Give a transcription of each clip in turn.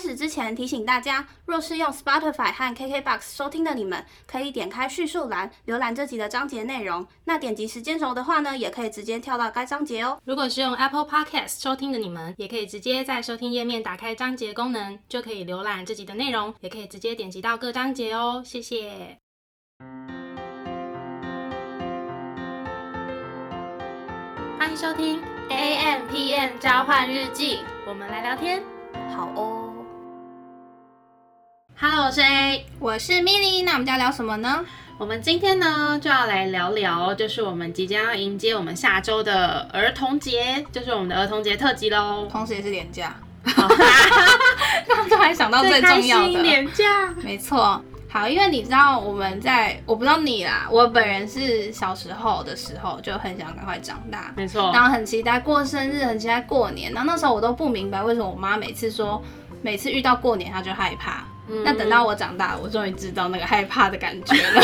开始之前提醒大家，若是用 Spotify 和 KKBOX 收听的你们，可以点开叙述栏浏览这集的章节内容，那点击时间轴的话呢，也可以直接跳到该章节哦。如果是用 Apple Podcast 收听的你们，也可以直接在收听页面打开章节功能，就可以浏览这集的内容，也可以直接点击到各章节哦。谢谢。欢迎收听 AMPM 交换日记，我们来聊天。好哦。Hello， 我是 A， 我是 Milly。那我们要聊什么呢？我们今天呢就要来聊聊，就是我们即将要迎接我们下周的儿童节，就是我们的儿童节特辑咯，同时也是连假。刚才想到最重要的，最开心连假。没错。好，因为你知道我不知道你啦，我本人是小时候的时候就很想赶快长大，没错，然后很期待过生日，很期待过年，然后那时候我都不明白为什么我妈每次遇到过年她就害怕，那等到我长大，我终于知道那个害怕的感觉了。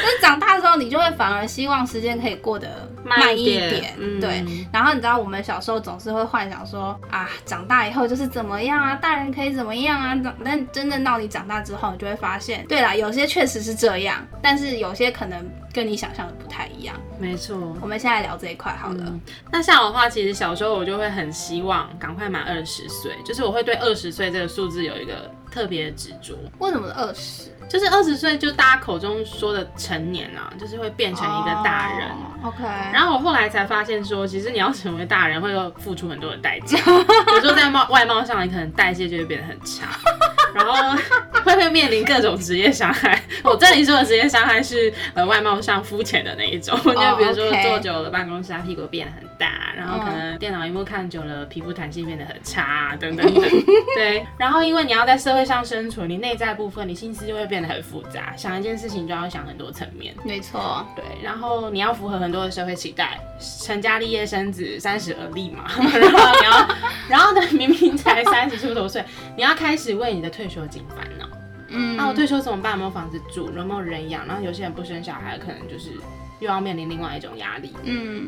但长大之后，你就会反而希望时间可以过得慢一点，对。然后你知道，我们小时候总是会幻想说啊，长大以后就是怎么样啊，大人可以怎么样啊。但真正到你长大之后，你就会发现，对啦，有些确实是这样，但是有些可能跟你想象的不太一样。没错。我们现在聊这一块好了。那像我的话，其实小时候我就会很希望赶快满20岁，就是我会对20岁这个数字有一个特别的执着。为什么20？就是20岁，就大家口中说的成年啊，就是会变成一个大人。OK。然后我后来才发现说，其实你要成为大人，会付出很多的代价。比如说在外貌上，你可能代谢就会变得很差，然后会面临各种职业伤害。我这里说的职业伤害是外貌上肤浅的那一种，就比如说坐久了办公室，屁股变得很大，然后可能电脑萤幕看久了，皮肤弹性变得很差，等等等。对。然后因为你要在社会上生存，你内在部分，你心思就会变得很复杂，想一件事情就要想很多层面。没错。对，然后你要符合很多的社会期待，成家立业生子，30而立嘛。然后明明才30出头岁，你要开始为你的退休金烦恼。那我退休怎么办？有没有房子住？有没有人养？然后有些人不生小孩，可能就是又要面临另外一种压力。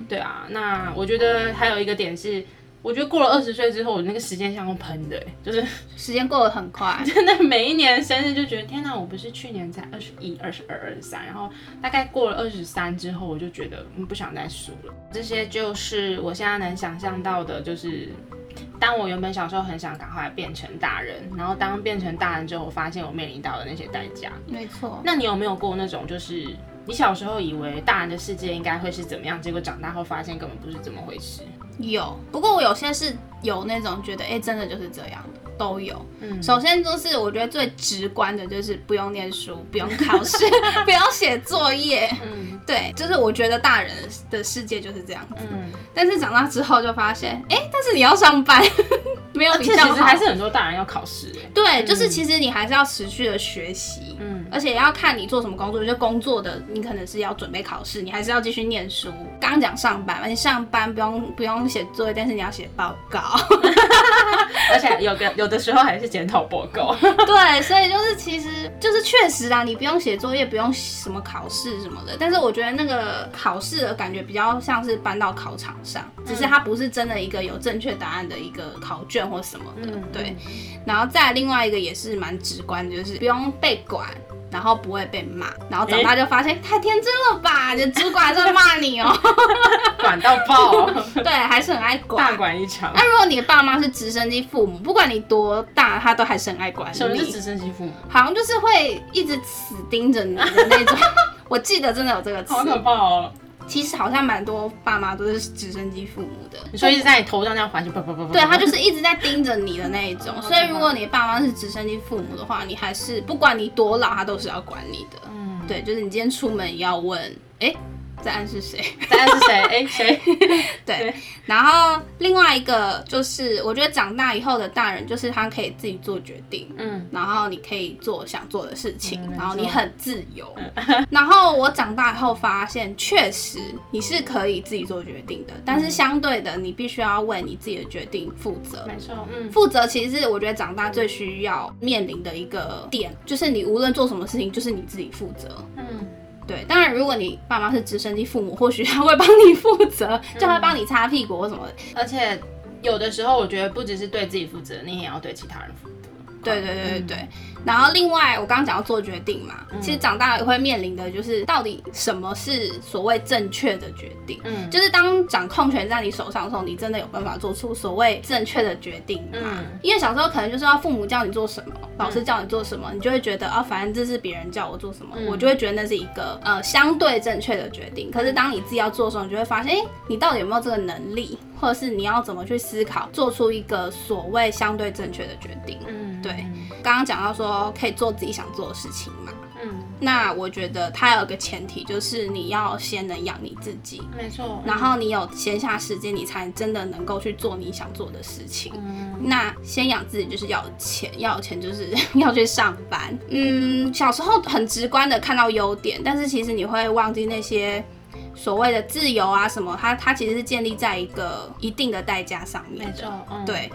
对啊。那我觉得还有一个点是，我觉得过了20岁之后，我那个时间像用喷的，就是时间过得很快，真的每一年生日就觉得天哪，我不是去年才21、22、23，然后大概过了23之后，我就觉得不想再数了。这些就是我现在能想象到的，就是当我原本小时候很想赶快变成大人，然后当变成大人之后，我发现我面临到的那些代价。没错。那你有没有过那种就是？你小时候以为大人的世界应该会是怎么样，结果长大后发现根本不是这么回事。有，不过我有些是有那种觉得，真的就是这样的，都有。首先就是我觉得最直观的就是不用念书，不用考试，不用写作业。对，就是我觉得大人的世界就是这样子。但是长大之后就发现，但是你要上班。没有比较好，其实还是很多大人要考试。对，就是其实你还是要持续的学习，而且要看你做什么工作，就工作的你可能是要准备考试，你还是要继续念书。刚刚讲上班，而且上班不用写作业，但是你要写报告，而且有的时候还是检讨报告。对，所以就是其实就是确实啦，你不用写作业，不用什么考试什么的，但是我觉得那个考试的感觉比较像是搬到考场上，只是它不是真的一个有正确答案的一个考卷。或什么的，对。然后再另外一个也是蛮直观的，就是不用被管，然后不会被骂，然后长大就发现太天真了吧，你的主管还在骂你哦，管到爆。对，还是很爱管，大管一场。那如果你的爸妈是直升机父母，不管你多大，他都还是很爱管你。什么是直升机父母？好像就是会一直死盯着你的那种。我记得真的有这个词，好可怕哦。其实好像蛮多爸妈都是直升机父母的，你说一直在你头上这样环形，对，他就是一直在盯着你的那一种。所以如果你爸妈是直升机父母的话，你还是不管你多老，他都是要管你的。对，就是你今天出门也要问，在暗示谁？在暗示谁？谁？对。然后另外一个就是，我觉得长大以后的大人就是他可以自己做决定，然后你可以做想做的事情，然后你很自由。然后我长大以后发现，确实你是可以自己做决定的，但是相对的，你必须要为你自己的决定负责。没错，负责其实是我觉得长大最需要面临的一个点，就是你无论做什么事情，就是你自己负责。对，当然，如果你爸妈是直升机父母，或许他会帮你负责，就会帮你擦屁股或什么的。而且有的时候我觉得不只是对自己负责，你也要对其他人负责。对对对对对、嗯。然后另外我刚刚讲要做决定嘛、嗯，其实长大也会面临的就是到底什么是所谓正确的决定。嗯，就是当掌控权在你手上的时候，你真的有办法做出所谓正确的决定嘛、嗯？因为小时候可能就是要父母叫你做什么，老师叫你做什么，你就会觉得啊，反正这是别人叫我做什么、嗯，我就会觉得那是一个相对正确的决定。可是当你自己要做的时候，你就会发现，哎，你到底有没有这个能力？或者是你要怎么去思考做出一个所谓相对正确的决定。嗯，对，刚刚讲到说可以做自己想做的事情嘛，嗯，那我觉得它有一个前提就是你要先能养你自己，没错，然后你有闲暇时间你才真的能够去做你想做的事情。嗯，那先养自己就是要有钱，要有钱就是要去上班。嗯，小时候很直观的看到优点，但是其实你会忘记那些所谓的自由啊什么，它其实是建立在一个一定的代价上面的，嗯，对。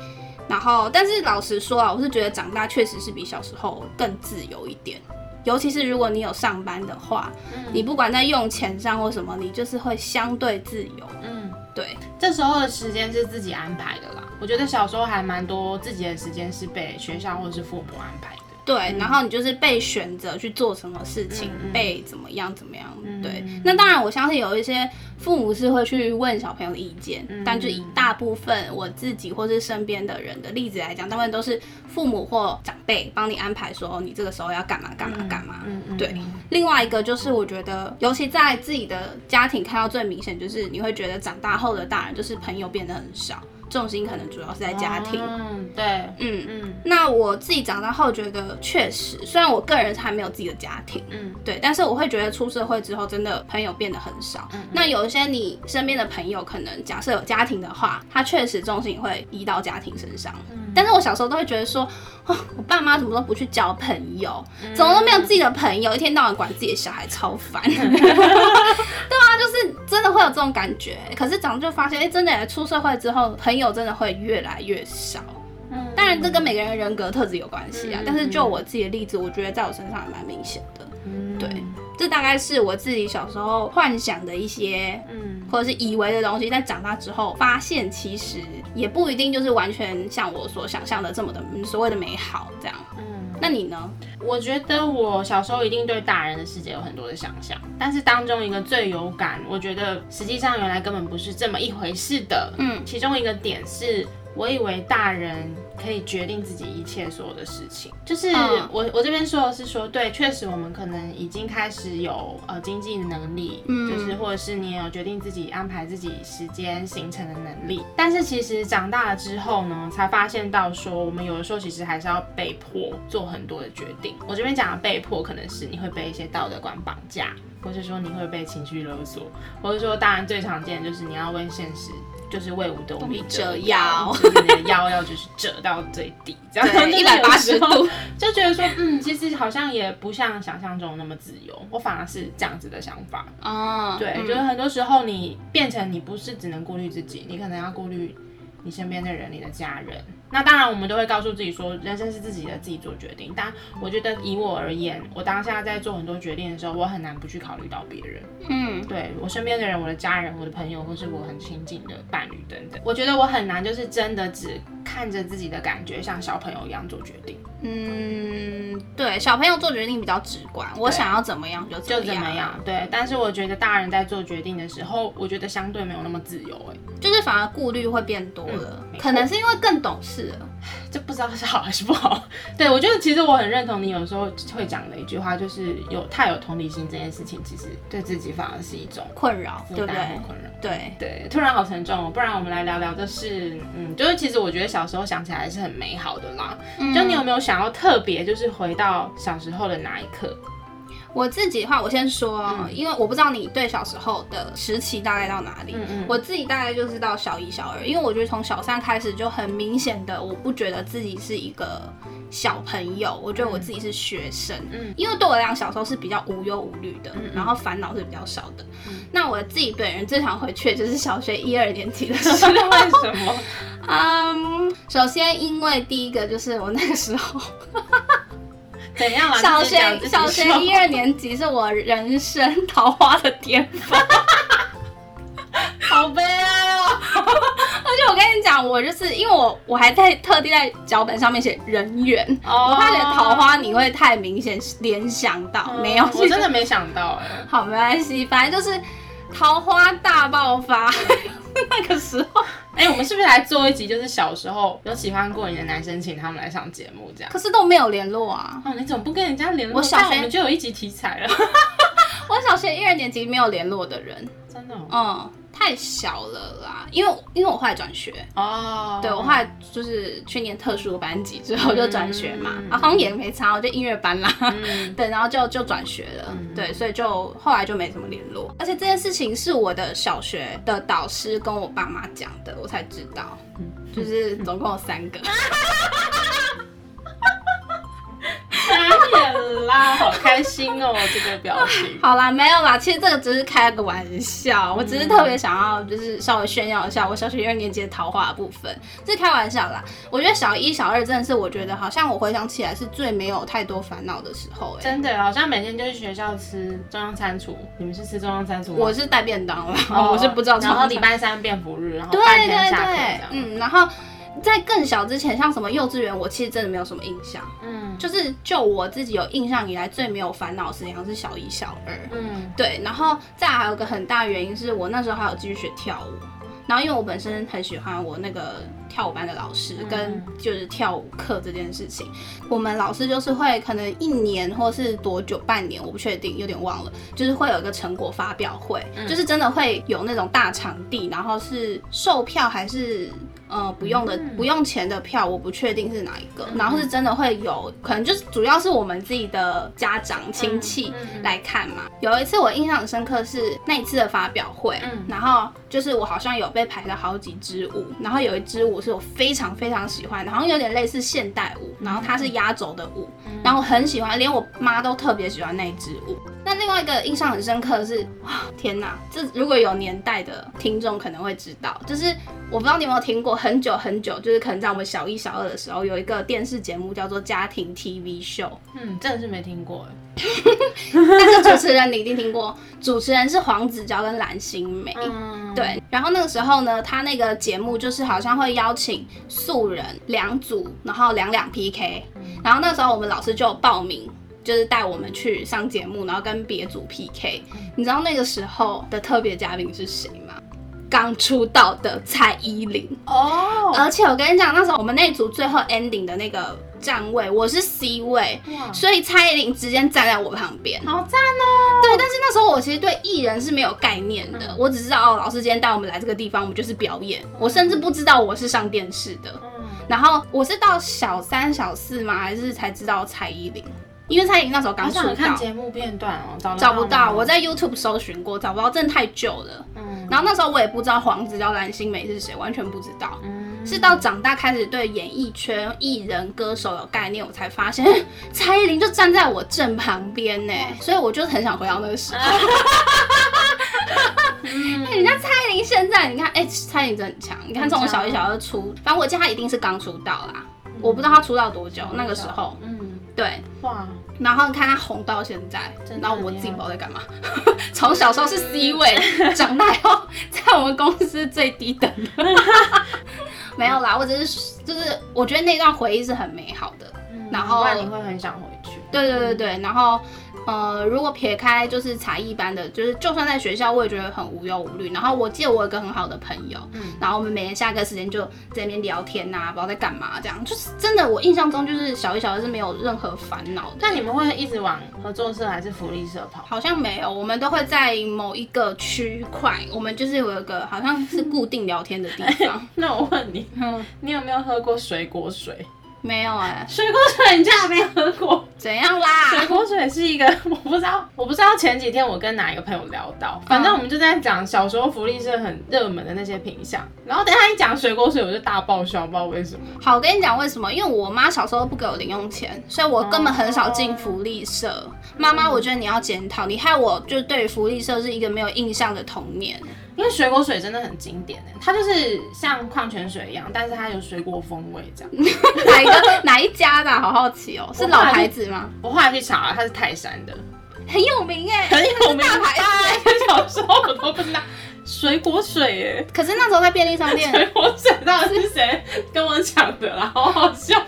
然后，但是老实说啊，我是觉得长大确实是比小时候更自由一点，尤其是如果你有上班的话，嗯，你不管在用钱上或什么，你就是会相对自由。嗯，对，这时候的时间是自己安排的啦。我觉得小时候还蛮多自己的时间是被学校或是父母安排的。对，然后你就是被选择去做什么事情，嗯，被怎么样怎么样，嗯，对。那当然，我相信有一些父母是会去问小朋友的意见，嗯，但就以大部分我自己或是身边的人的例子来讲，大部分都是父母或长辈帮你安排说你这个时候要干嘛干嘛干嘛，嗯，对，嗯。另外一个就是我觉得，尤其在自己的家庭看到最明显，就是你会觉得长大后的大人就是朋友变得很少。重心可能主要是在家庭，嗯，对，嗯嗯。那我自己长大后觉得，确实，虽然我个人还没有自己的家庭，嗯，对，但是我会觉得出社会之后，真的朋友变得很少。嗯嗯，那有一些你身边的朋友，可能假设有家庭的话，他确实重心也会移到家庭身上。嗯，但是我小时候都会觉得说，哦，我爸妈怎么都不去交朋友，怎么都没有自己的朋友，一天到晚管自己的小孩，超烦。对啊，就是真的会有这种感觉。可是长大就发现，哎，真的出社会之后，朋友真的会越来越少，嗯，当然这跟每个人人格特质有关系啊，嗯。但是就我自己的例子，我觉得在我身上也蛮明显的，嗯。对，这大概是我自己小时候幻想的一些，嗯，或者是以为的东西，在长大之后发现，其实也不一定就是完全像我所想象的这么的所谓的美好这样。嗯，那你呢？我觉得我小时候一定对大人的世界有很多的想象，但是当中一个最有感，我觉得实际上原来根本不是这么一回事的。嗯，其中一个点是我以为大人可以决定自己一切所有的事情，就是我这边说的是说，对，确实我们可能已经开始有经济能力，嗯，就是或者是你也有决定自己安排自己时间行程的能力，但是其实长大了之后呢，才发现到说我们有的时候其实还是要被迫做很多的决定。我这边讲的被迫可能是你会被一些道德观绑架，或是说你会被情绪勒索，或者说当然最常见的就是你要为现实，就是为五斗米折腰，就是你的腰要就是折到最低，这样180度，就觉得说，嗯，其实好像也不像想象中那么自由，我反而是这样子的想法。哦，对，嗯，就是很多时候你变成你不是只能顾虑自己，你可能要顾虑你身边的人，你的家人。那当然我们都会告诉自己说人生是自己的，自己做决定，但我觉得以我而言，我当下在做很多决定的时候，我很难不去考虑到别人，嗯，对，我身边的人，我的家人，我的朋友，或是我很亲近的伴侣等等，我觉得我很难就是真的只看着自己的感觉，像小朋友一样做决定。嗯，对，小朋友做决定比较直观，我想要怎么样就怎么样，对，但是我觉得大人在做决定的时候，我觉得相对没有那么自由，就是反而顾虑会变多了，嗯，可能是因为更懂事，就不知道是好还是不好。对，我觉得其实我很认同你有时候会讲的一句话，就是太有同理心这件事情，其实对自己反而是一种困扰，对不对？困扰，对对。突然好沉重哦，不然我们来聊聊，就是就是其实我觉得小时候想起来是很美好的啦。就你有没有想要特别就是回到小时候的哪一刻？我自己的话，我先说，因为我不知道你对小时候的时期大概到哪里，我自己大概就是到小一、小二，因为我觉得从小三开始就很明显的，我不觉得自己是一个小朋友，我觉得我自己是学生，因为对我来讲，小时候是比较无忧无虑的，然后烦恼是比较少的。那我自己本人最常回去就是小学1、2年级的时候，为什么？首先因为第一个就是我那个时候。怎样啦？小学1、2年级是我人生桃花的巅峰，好悲哀哦！而且我跟你讲。讲，我就是因为我还在特地在脚本上面写人缘，我怕写桃花你会太明显联想到，没有，我真的没想到哎。好，没关系，反正就是桃花大爆发。那个时候，我们是不是来做一集，就是小时候有喜欢过你的男生，请他们来上节目这样？可是都没有联络啊！啊，你怎么不跟人家联络？我们就有一集题材了。我小学一二年级没有联络的人，真的、哦，嗯，太小了啦。因为我后来转学哦，对我后来就是去年特殊班级之后就转学嘛，好像也没差，我就音乐班啦，对，然后就转学了，对，所以就后来就没什么联络。而且这件事情是我的小学的导师跟我爸妈讲的，我才知道，就是总共有3个。傻眼啦，好开心哦，这个表情。好啦，没有啦，其实这个只是开个玩笑，我只是特别想要就是稍微炫耀一下我小学一二年级的桃花的部分，这是开玩笑啦。我觉得小一、小二真的是我觉得好像我回想起来是最没有太多烦恼的时候、欸，真的，好像每天就去学校吃中央餐厨，你们是吃中央餐厨吗？我是带便当啦，我是不知道。然后礼拜3便服日，然后半天下课这样。嗯，然后。在更小之前，像什么幼稚园，我其实真的没有什么印象。嗯，就是就我自己有印象以来，最没有烦恼的事情好像是小一、小二。嗯，对。然后再来还有一个很大原因是我那时候还有继续学跳舞，然后因为我本身很喜欢我那个跳舞班的老师跟就是跳舞课这件事情，我们老师就是会可能1年或是多久半年我不确定，有点忘了，就是会有一个成果发表会，就是真的会有那种大场地，然后是售票还是。不用钱的票，我不确定是哪一个。然后是真的会有，可能就是主要是我们自己的家长亲戚来看嘛。有一次我印象很深刻是那一次的发表会，然后就是我好像有被排了好几支舞，然后有一支舞是我非常非常喜欢，好像有点类似现代舞，然后它是压轴的舞，然后我很喜欢，连我妈都特别喜欢那一支舞。那另外一个印象很深刻的是，哇，天哪！这如果有年代的听众可能会知道，就是我不知道你有没有听过。很久很久，就是可能在我们小一、小二的时候，有一个电视节目叫做《家庭 TV 秀》。嗯，真的是没听过哎。但是主持人你一定听过，主持人是黄子佼跟蓝心湄。嗯，对。然后那个时候呢，他那个节目就是好像会邀请素人2组，然后两 PK。然后那时候我们老师就有报名。就是带我们去上节目，然后跟别组 PK。你知道那个时候的特别嘉宾是谁吗？刚出道的蔡依林哦，而且我跟你讲，那时候我们那一组最后 ending 的那个站位，我是 C 位，所以蔡依林直接站在我旁边，好赞哦！对，但是那时候我其实对艺人是没有概念的，我只知道哦，老师今天带我们来这个地方，我们就是表演，我甚至不知道我是上电视的。然后我是到小3、小4吗？还是才知道蔡依林？因为蔡依林那时候刚出道，我想看节目片段哦，找不到，我在 YouTube 搜寻过，找不到，真的太久了。然后那时候我也不知道黄子佼、蓝心湄是谁，完全不知道。是到长大开始对演艺圈、艺人、歌手有概念，我才发现蔡依林就站在我正旁边呢，所以我就很想回到那个时候。人家蔡依林现在，你看，蔡依林真的很强，你看从小一、小二出，反正我记得她一定是刚出道啦，我不知道她出道多久，那个时候，对，哇，然后你看他红到现在，然后我自己不知道在干嘛。从小时候是 C 位，长大以后在我们公司最低等的。没有啦，我只是就是我觉得那段回忆是很美好的，然后你会很想回去。对对对对，然后如果撇开就是才艺班的，就是就算在学校我也觉得很无忧无虑。然后我记得我有一个很好的朋友，然后我们每天下课时间就在那边聊天啊，不知道在干嘛这样。就是真的，我印象中就是小一、小二是没有任何烦恼的。那你们会一直往合作社还是福利社跑？好像没有，我们都会在某一个区块，我们就是有一个好像是固定聊天的地方。那我问你，你有没有喝过水果水？没有哎、欸，水果水你竟然没喝过？怎样啦？水果水是一个我不知道前几天我跟哪一个朋友聊到，反正我们就在讲小时候福利社很热门的那些品项，然后等一下一讲水果水我就大爆笑，不知道为什么。好，我跟你讲为什么，因为我妈小时候不给我零用钱，所以我根本很少进福利社。妈妈，我觉得你要检讨，你害我就对福利社是一个没有印象的童年。因为水果水真的很经典耶，它就是像矿泉水一样，但是它有水果风味这样。哪一家的、啊？好好奇哦，是老牌子吗？我后来去查了，它是泰山的。很有名哎、欸，很有名，大牌子、欸。小时候我都不知道水果水哎、欸，可是那时候在便利商店，水果水到底是谁跟我抢的啦？好好笑。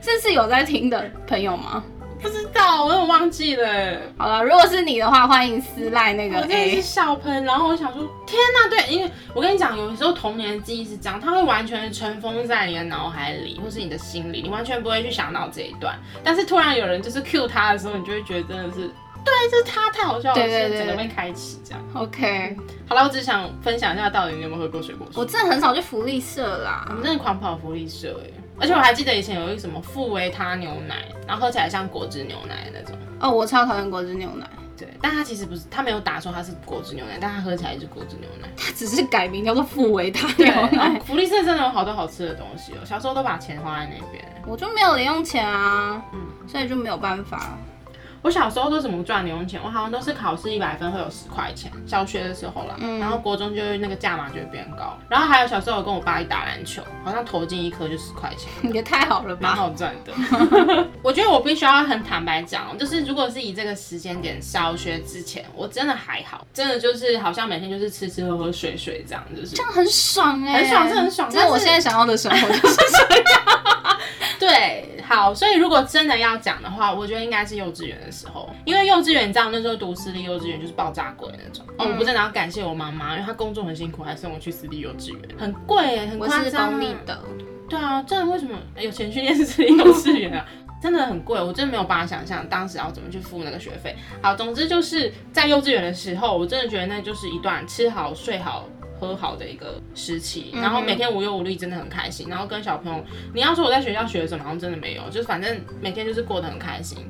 这是有在听的朋友吗？不知道，我有忘记了、欸。好了，如果是你的话，欢迎私赖那个 A。我真的是笑喷，然后我想说，天哪，对，因为我跟你讲，有时候童年的记忆是这样，它会完全尘封在你的脑海里，或是你的心里，你完全不会去想到这一段。但是突然有人就是 cue 他的时候，你就会觉得真的是，对，就是他太好笑了，是整个被开启这样。OK， 好了，我只想分享一下，到底你有没有喝过水果水？我真的很少去福利社啦，我们真的狂跑福利社哎、欸。而且我还记得以前有一个什么富维他牛奶，然后喝起来像果汁牛奶那种。哦，我超讨厌果汁牛奶。对，但它其实不是，它没有打说它是果汁牛奶，但它喝起来是果汁牛奶。它只是改名叫做富维他牛奶。福利社真的有好多好吃的东西哦，小时候都把钱花在那边。我就没有零用钱啊，所以就没有办法。我小时候都怎么赚零用钱？我好像都是考试100分会有10块钱，小学的时候啦，然后国中就那个价码就会变高，然后还有小时候我跟我爸去打篮球，好像投进1颗就10块钱，你也太好了吧，蛮好赚的。我觉得我必须要很坦白讲，就是如果是以这个时间点，小学之前我真的还好，真的就是好像每天就是吃吃喝喝水水这样，就是这样很爽哎、欸，很爽是很爽，这是我现在想要的生活就是这样。对。好，所以如果真的要讲的话，我觉得应该是幼稚园的时候，因为幼稚园你知道那时候读私立幼稚园就是爆炸贵那种。哦，我真的要感谢我妈妈，因为她工作很辛苦，还送我去私立幼稚园，很贵哎、欸，很夸张、啊。我是公立的。对啊，真的为什么有钱去念私立幼稚园啊？真的很贵，我真的没有办法想象当时要怎么去付那个学费。好，总之就是在幼稚园的时候，我真的觉得那就是一段吃好睡好。喝好的一个时期，然后每天无忧无虑，真的很开心。然后跟小朋友，你要说我在学校学什么，好像真的没有，就是反正每天就是过得很开心，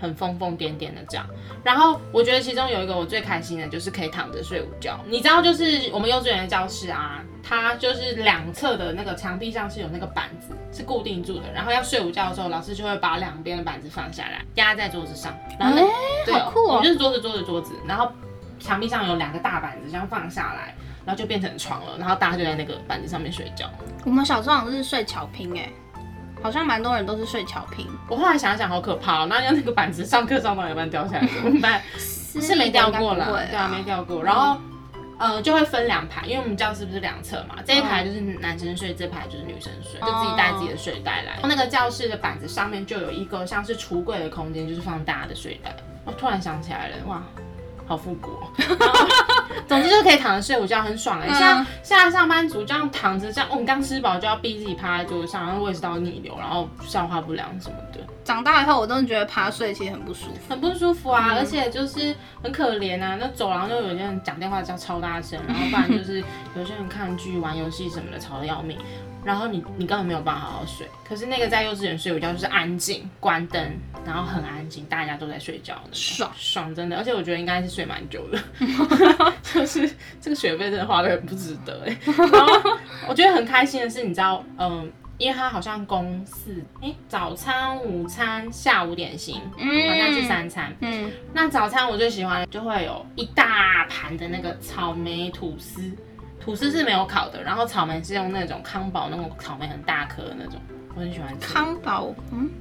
很疯疯癫癫的这样。然后我觉得其中有一个我最开心的，就是可以躺着睡午觉。你知道，就是我们幼稚园的教室啊，它就是两侧的那个墙壁上是有那个板子，是固定住的。然后要睡午觉的时候，老师就会把两边的板子放下来，压在桌子上。然后呢，对哦，好酷哦，我们就是桌子，然后墙壁上有两个大板子，这样放下来。然后就变成床了，然后大家就在那个板子上面睡觉。我们小时候好像是睡草坪哎，好像蛮多人都是睡草坪。我后来想一想，好可怕哦！那要那个板子上课上到一半掉下来怎么办？是没掉过啦，对啊，没掉过。然后，就会分两排，因为我们教室不是两侧嘛，这一排就是男生睡，这排就是女生睡，就自己带自己的睡袋来。那个教室的板子上面就有一个像是橱柜的空间，就是放大家的睡袋。我突然想起来了，哇！好复古、哦，总之就可以躺着睡午觉，很爽哎、欸。像现在上班族这样躺着，这样我们刚吃饱就要逼自己趴在桌上，然后胃食道逆流，然后消化不良什么的。长大以后，我真的觉得趴睡其实很不舒服，很不舒服啊，而且就是很可怜啊。那走廊就有些人讲电话叫超大声，然后不然就是有些人看剧、玩游戏什么的，吵得要命。然后你根本没有办法好好睡。可是那个在幼稚园睡午觉就是安静，关灯，然后很安静，大家都在睡觉，爽真的。而且我觉得应该是睡蛮久的，就是这个学费真的花得很不值得哎。然后我觉得很开心的是，你知道，因为他好像公司早餐、午餐、下午点心，好像是3餐。那早餐我最喜欢就会有一大盘的那个草莓吐司。吐司是没有烤的，然后草莓是用那种康宝那种草莓很大颗的那种，我很喜欢吃。康宝，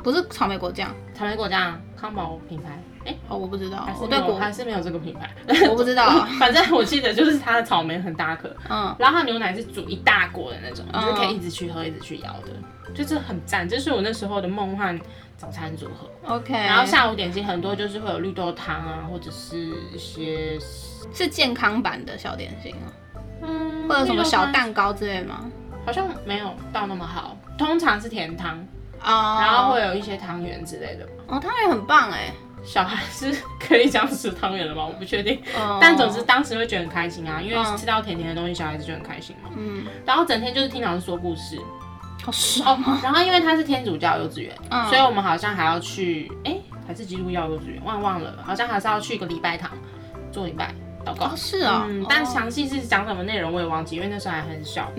不是草莓果酱，康宝品牌，我不知道，我对果还是没有这个品牌，我不知道，反正我记得就是它的草莓很大颗，然后它牛奶是煮一大锅的那种，就是可以一直去喝，一直去摇的，就是很赞，这是我那时候的梦幻早餐组合。OK， 然后下午点心很多就是会有绿豆汤啊，或者是一些是健康版的小点心啊。或者什么小蛋糕之类吗？好像没有到那么好，通常是甜汤，然后会有一些汤圆之类的。哦，汤圆很棒哎，小孩是可以这样吃汤圆的吗？我不确定，但总之当时会觉得很开心啊，因为吃到甜甜的东西，小孩子就很开心嘛。然后整天就是听老师说故事，好爽啊！然后因为他是天主教幼稚园，所以我们好像还要去，还是基督教幼稚园，忘了，好像还是要去一个礼拜堂做礼拜。哦，是哦，但详细是讲什么内容我也忘记，因为那时候还很小。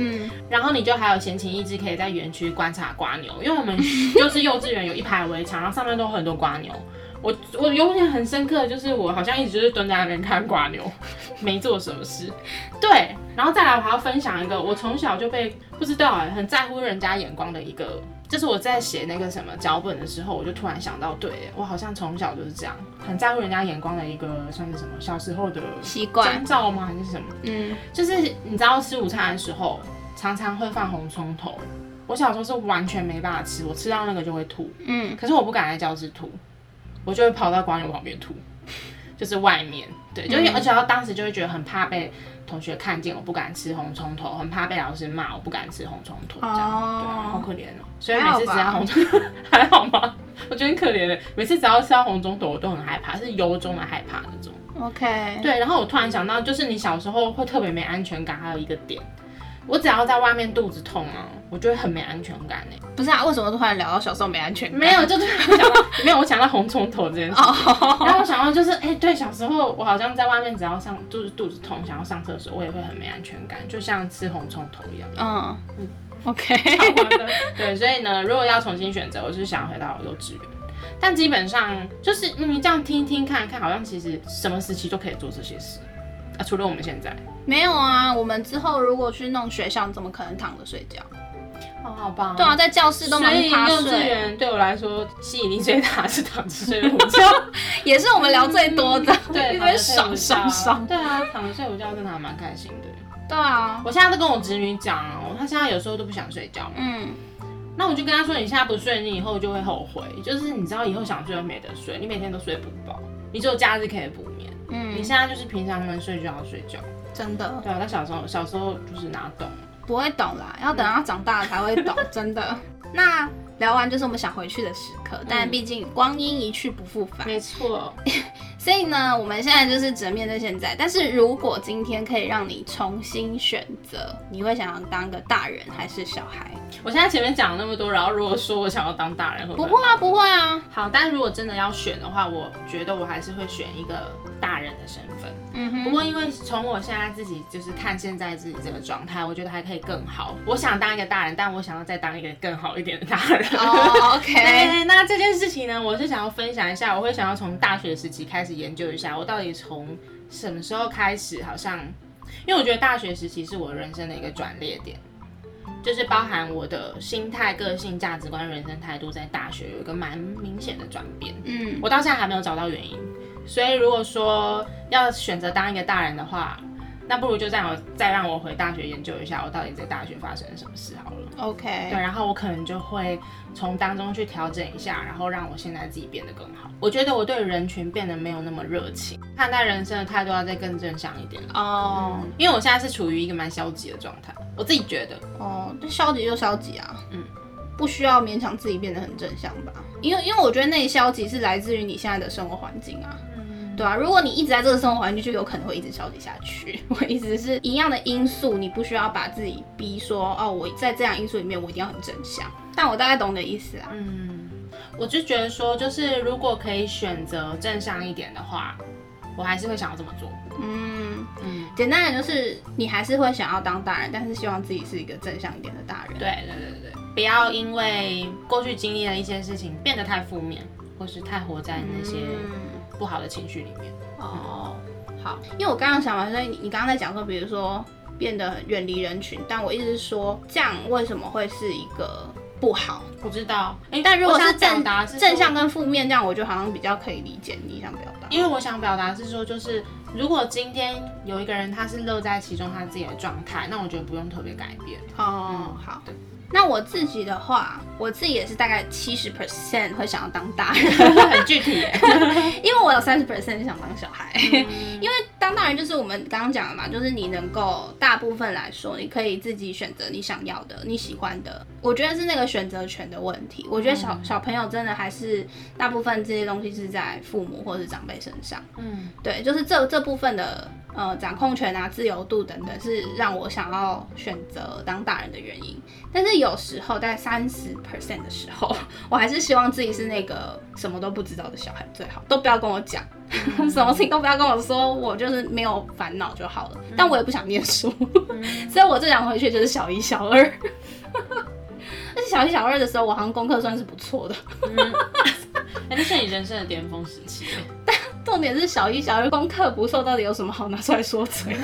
然后你就还有闲情逸致可以在园区观察蝸牛，因为我们就是幼稚园有一排围墙，然后上面都有很多蝸牛。我有点很深刻的就是我好像一直就是蹲在那边看蝸牛，没做什么事。对，然后再来我还要分享一个我从小就被不知道很在乎人家眼光的一个就是我在写那个什么脚本的时候，我就突然想到，对，我好像从小就是这样，很在乎人家眼光的一个算是什么小时候的习惯征兆吗？还是什么？嗯，就是你知道吃午餐的时候常常会放红葱头，我小时候是完全没办法吃，我吃到那个就会吐，嗯，可是我不敢在教室吐，我就会跑到管理员旁边吐，就是外面，对，就是而且我当时就会觉得很怕被同学看见，我不敢吃红葱头，很怕被老师骂，我不敢吃红葱头，这样，哦、对、啊，好可怜哦。所以每次只要红葱头，还好吗？我觉得很可怜的，每次只要吃到红葱头，我都很害怕，是由衷的害怕那种。OK。对，然后我突然想到，就是你小时候会特别没安全感，还有一个点，我只要在外面肚子痛啊，我就会很没安全感哎、欸。不是啊，为什么突然聊到小时候没安全感？没有，就突然想到，没有，我想到红葱头这件事情。Oh. 然后我想到就是，哎、欸，对，小时候我好像在外面只要就是肚子痛，想要上厕所，我也会很没安全感，就像吃红葱头一样。Oh. 嗯 ，OK。对，所以呢，如果要重新选择，我是想回到幼稚园。但基本上就是你这样听一听看一看，好像其实什么时期都可以做这些事。啊、除了我们现在没有啊，我们之后如果去弄学校，你怎么可能躺着睡觉？哦，好吧。对啊，在教室都忙趴睡。所以幼稚园对我来说吸引力最大是躺着睡午觉，也是我们聊最多的。对，因为爽。对啊，躺着睡午觉真的还蛮开心的。对啊，我现在都跟我侄女讲哦，她现在有时候都不想睡觉。嗯。那我就跟她说，你现在不睡，你以后就会后悔。就是你知道以后想睡又没得睡，你每天都睡不饱，你只有假日可以补眠。嗯，你现在就是平常能睡就要睡觉，真的。对啊，但小时候就是哪懂，不会懂啦，要等到长大了才会懂，真的。那聊完就是我们想回去的时刻，但毕竟光阴一去不复返，没错。所以呢，我们现在就是只能面对现在。但是如果今天可以让你重新选择，你会想要当个大人还是小孩？我现在前面讲了那么多，然后如果说我想要当大人，不会啊。好，但如果真的要选的话，我觉得我还是会选一个大人的身份。嗯，不过因为从我现在自己就是看现在自己这个状态，我觉得还可以更好。我想当一个大人，但我想要再当一个更好一点的大人。哦、，OK。对，那这件事情呢，我是想要分享一下，我会想要从大学时期开始研究一下，我到底从什么时候开始，好像，因为我觉得大学时期是我人生的一个转捩点。就是包含我的心态、个性、价值观、人生态度，在大学有一个蛮明显的转变。嗯，我到现在还没有找到原因，所以如果说要选择当一个大人的话，那不如就再让我回大学研究一下，我到底在大学发生了什么事好了。OK。对，然后我可能就会从当中去调整一下，然后让我现在自己变得更好。我觉得我对人群变得没有那么热情，看待人生的态度要再更正向一点哦、因为我现在是处于一个蛮消极的状态，我自己觉得。哦，对，消极就消极啊。嗯。不需要勉强自己变得很正向吧，因为我觉得那消极是来自于你现在的生活环境啊。对啊，如果你一直在这个生活环境，就有可能会一直消极下去。我一直是一样的因素，你不需要把自己逼说哦，我在这样因素里面我一定要很正向。但我大概懂你的意思啊。嗯，我就觉得说，就是如果可以选择正向一点的话，我还是会想要这么做。嗯，简单的就是你还是会想要当大人，但是希望自己是一个正向一点的大人。对，不要因为过去经历的一些事情变得太负面，或是太活在那些。不好的情绪里面哦，好，因为我刚刚想完，所以你刚刚在讲说，比如说变得远离人群，但我一直说这样为什么会是一个不好？我知道，但如果是正向跟负面这样，我就好像比较可以理解你想表达。因为我想表达是说，就是如果今天有一个人他是乐在其中他自己的状态，那我觉得不用特别改变。哦，好。那我自己的话，我自己也是大概70% 会想要当大人，很具体耶，因为我有30% 想当小孩，因为当大人就是我们刚刚讲的嘛，就是你能够大部分来说，你可以自己选择你想要的、你喜欢的。我觉得是那个选择权的问题。我觉得小朋友真的还是大部分这些东西是在父母或是长辈身上。嗯，对，就是这部分的。掌控权啊，自由度等等，是让我想要选择当大人的原因。但是有时候，在30% 的时候，我还是希望自己是那个什么都不知道的小孩最好，都不要跟我讲，什么事情都不要跟我说，我就是没有烦恼就好了。但我也不想念书，所以我最想回去就是小一、小二。但是小一、小二的时候，我好像功课算是不错的，那是你人生的巅峰时期。重点是小一、小二功课不错，到底有什么好拿出来说嘴？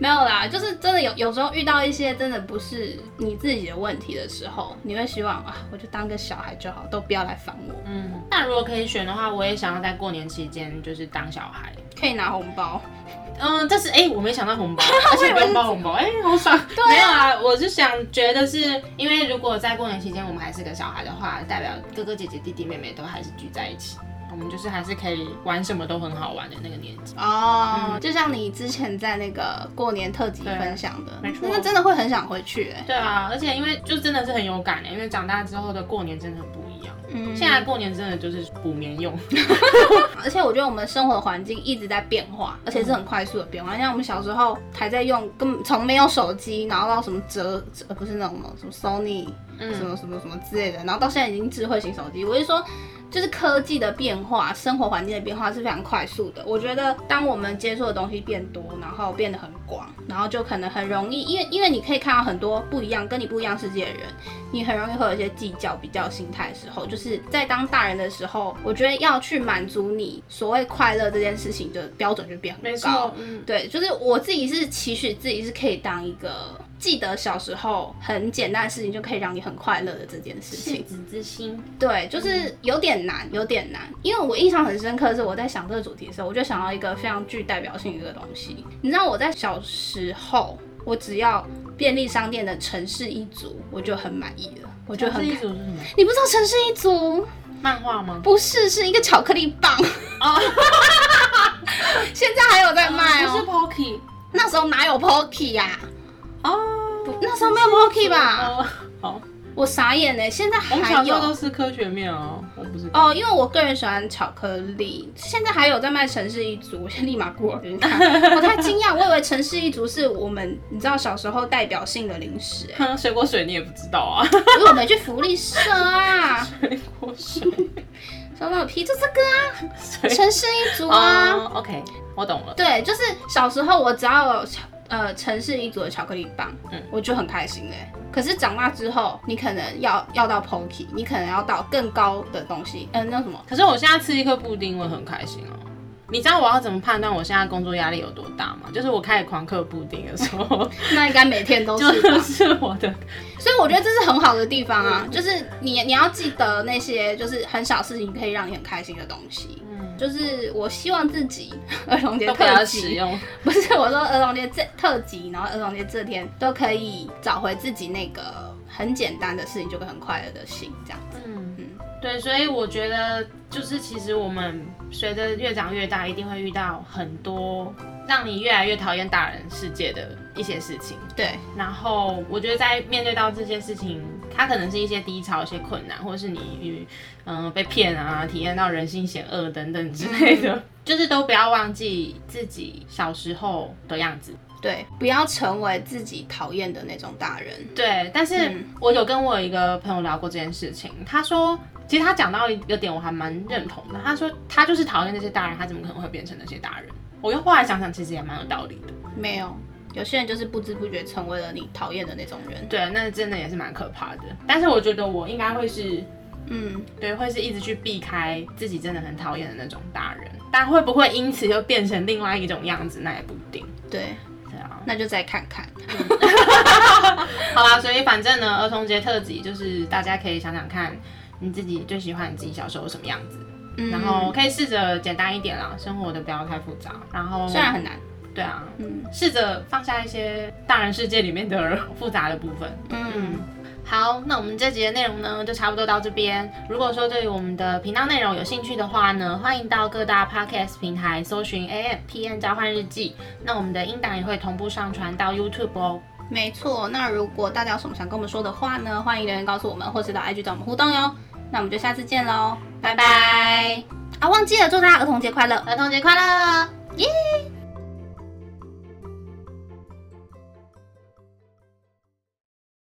没有啦，就是真的有时候遇到一些真的不是你自己的问题的时候，你会希望啊，我就当个小孩就好，都不要来烦我。嗯，那如果可以选的话，我也想要在过年期间就是当小孩，可以拿红包。嗯，这是我没想到红包，而且不用包红包，好爽。对啊，没有啊，我是想觉得是因为如果在过年期间我们还是个小孩的话，代表哥哥姐姐弟弟妹妹都还是聚在一起，我们就是还是可以玩什么都很好玩的那个年纪哦、就像你之前在那个过年特辑分享的，没错，那真的会很想回去对啊，而且因为就真的是很有感因为长大之后的过年真的很不一样。现在过年真的就是补眠用，而且我觉得我们生活环境一直在变化，而且是很快速的变化。像我们小时候还在用，从没有手机，然后到什么不是那种什么 Sony， 什么什么什么之类的，然后到现在已经智慧型手机。我就说，就是科技的变化，生活环境的变化是非常快速的。我觉得当我们接触的东西变多，然后变得很广，然后就可能很容易，因为你可以看到很多不一样跟你不一样世界的人，你很容易会有一些计较比较心态的时候，就是在当大人的时候，我觉得要去满足你所谓快乐这件事情的标准就变很高。没错，对，就是我自己是期许自己是可以当一个记得小时候很简单的事情就可以让你很快乐的这件事情，赤子之心。对，就是有点难，因为我印象很深刻的是我在想这个主题的时候，我就想到一个非常具代表性的东西。你知道我在小时候，我只要便利商店的城市一族，我就很满意了。我就很。城市一族是什么？你不知道城市一族？漫画吗？不是，是一个巧克力棒。哦现在还有在卖哦。不是 Pokey。那时候哪有 Pokey 呀？哦，那时候没有 Pokey 吧？好，我傻眼耶，现在还有。我小时候都是科学面哦，我不知道。因为我个人喜欢巧克力，现在还有在卖城市一族，我先立马过给你看。我太惊讶，我以为城市一族是我们你知道小时候代表性的零食。水果水你也不知道啊？因为我没去福利社啊。水果水。小老皮就这个啊，城市一族啊。OK， 我懂了。对，就是小时候我只要有城市一族的巧克力棒，我就很开心可是长大之后，你可能要到 Pokey， 你可能要到更高的东西，那什么？可是我现在吃一颗布丁，我很开心哦。你知道我要怎么判断我现在工作压力有多大吗？就是我开始狂嗑布丁的时候，那应该每天都是吧，就是我的。所以我觉得这是很好的地方啊，就是你要记得那些就是很小事情可以让你很开心的东西。就是我希望自己儿童节特辑，不是我说儿童节特辑，然后儿童节这天都可以找回自己那个很简单的事情就会很快乐的心，这样子。对，所以我觉得就是其实我们随着越长越大，一定会遇到很多让你越来越讨厌大人世界的一些事情。对，然后我觉得在面对到这些事情，它可能是一些低潮、一些困难，或是你被骗啊，体验到人性险恶等等之类的，就是都不要忘记自己小时候的样子。对，不要成为自己讨厌的那种大人。对，但是我有跟我一个朋友聊过这件事情，他说。其实他讲到一个点，我还蛮认同的。他说他就是讨厌那些大人，他怎么可能会变成那些大人？我又后来想想，其实也蛮有道理的。没有，有些人就是不知不觉成为了你讨厌的那种人。对，那真的也是蛮可怕的。但是我觉得我应该会是，对，会是一直去避开自己真的很讨厌的那种大人。但会不会因此就变成另外一种样子，那也不一定。对。那就再看看好啦，所以反正呢，儿童节特辑就是大家可以想想看你自己最喜欢你自己小时候什么样子，然后可以试着简单一点啦，生活的不要太复杂，然后虽然很难，对啊，试着放下一些大人世界里面的复杂的部分。好，那我们这集的内容呢，就差不多到这边。如果说对于我们的频道内容有兴趣的话呢，欢迎到各大 podcast 平台搜寻 AMPN 交换日记。那我们的音档也会同步上传到 YouTube 哦。没错，那如果大家有什么想跟我们说的话呢，欢迎留言告诉我们，或是到 IG 找我们互动哟。那我们就下次见喽，拜拜！忘记了，祝大家儿童节快乐！儿童节快乐！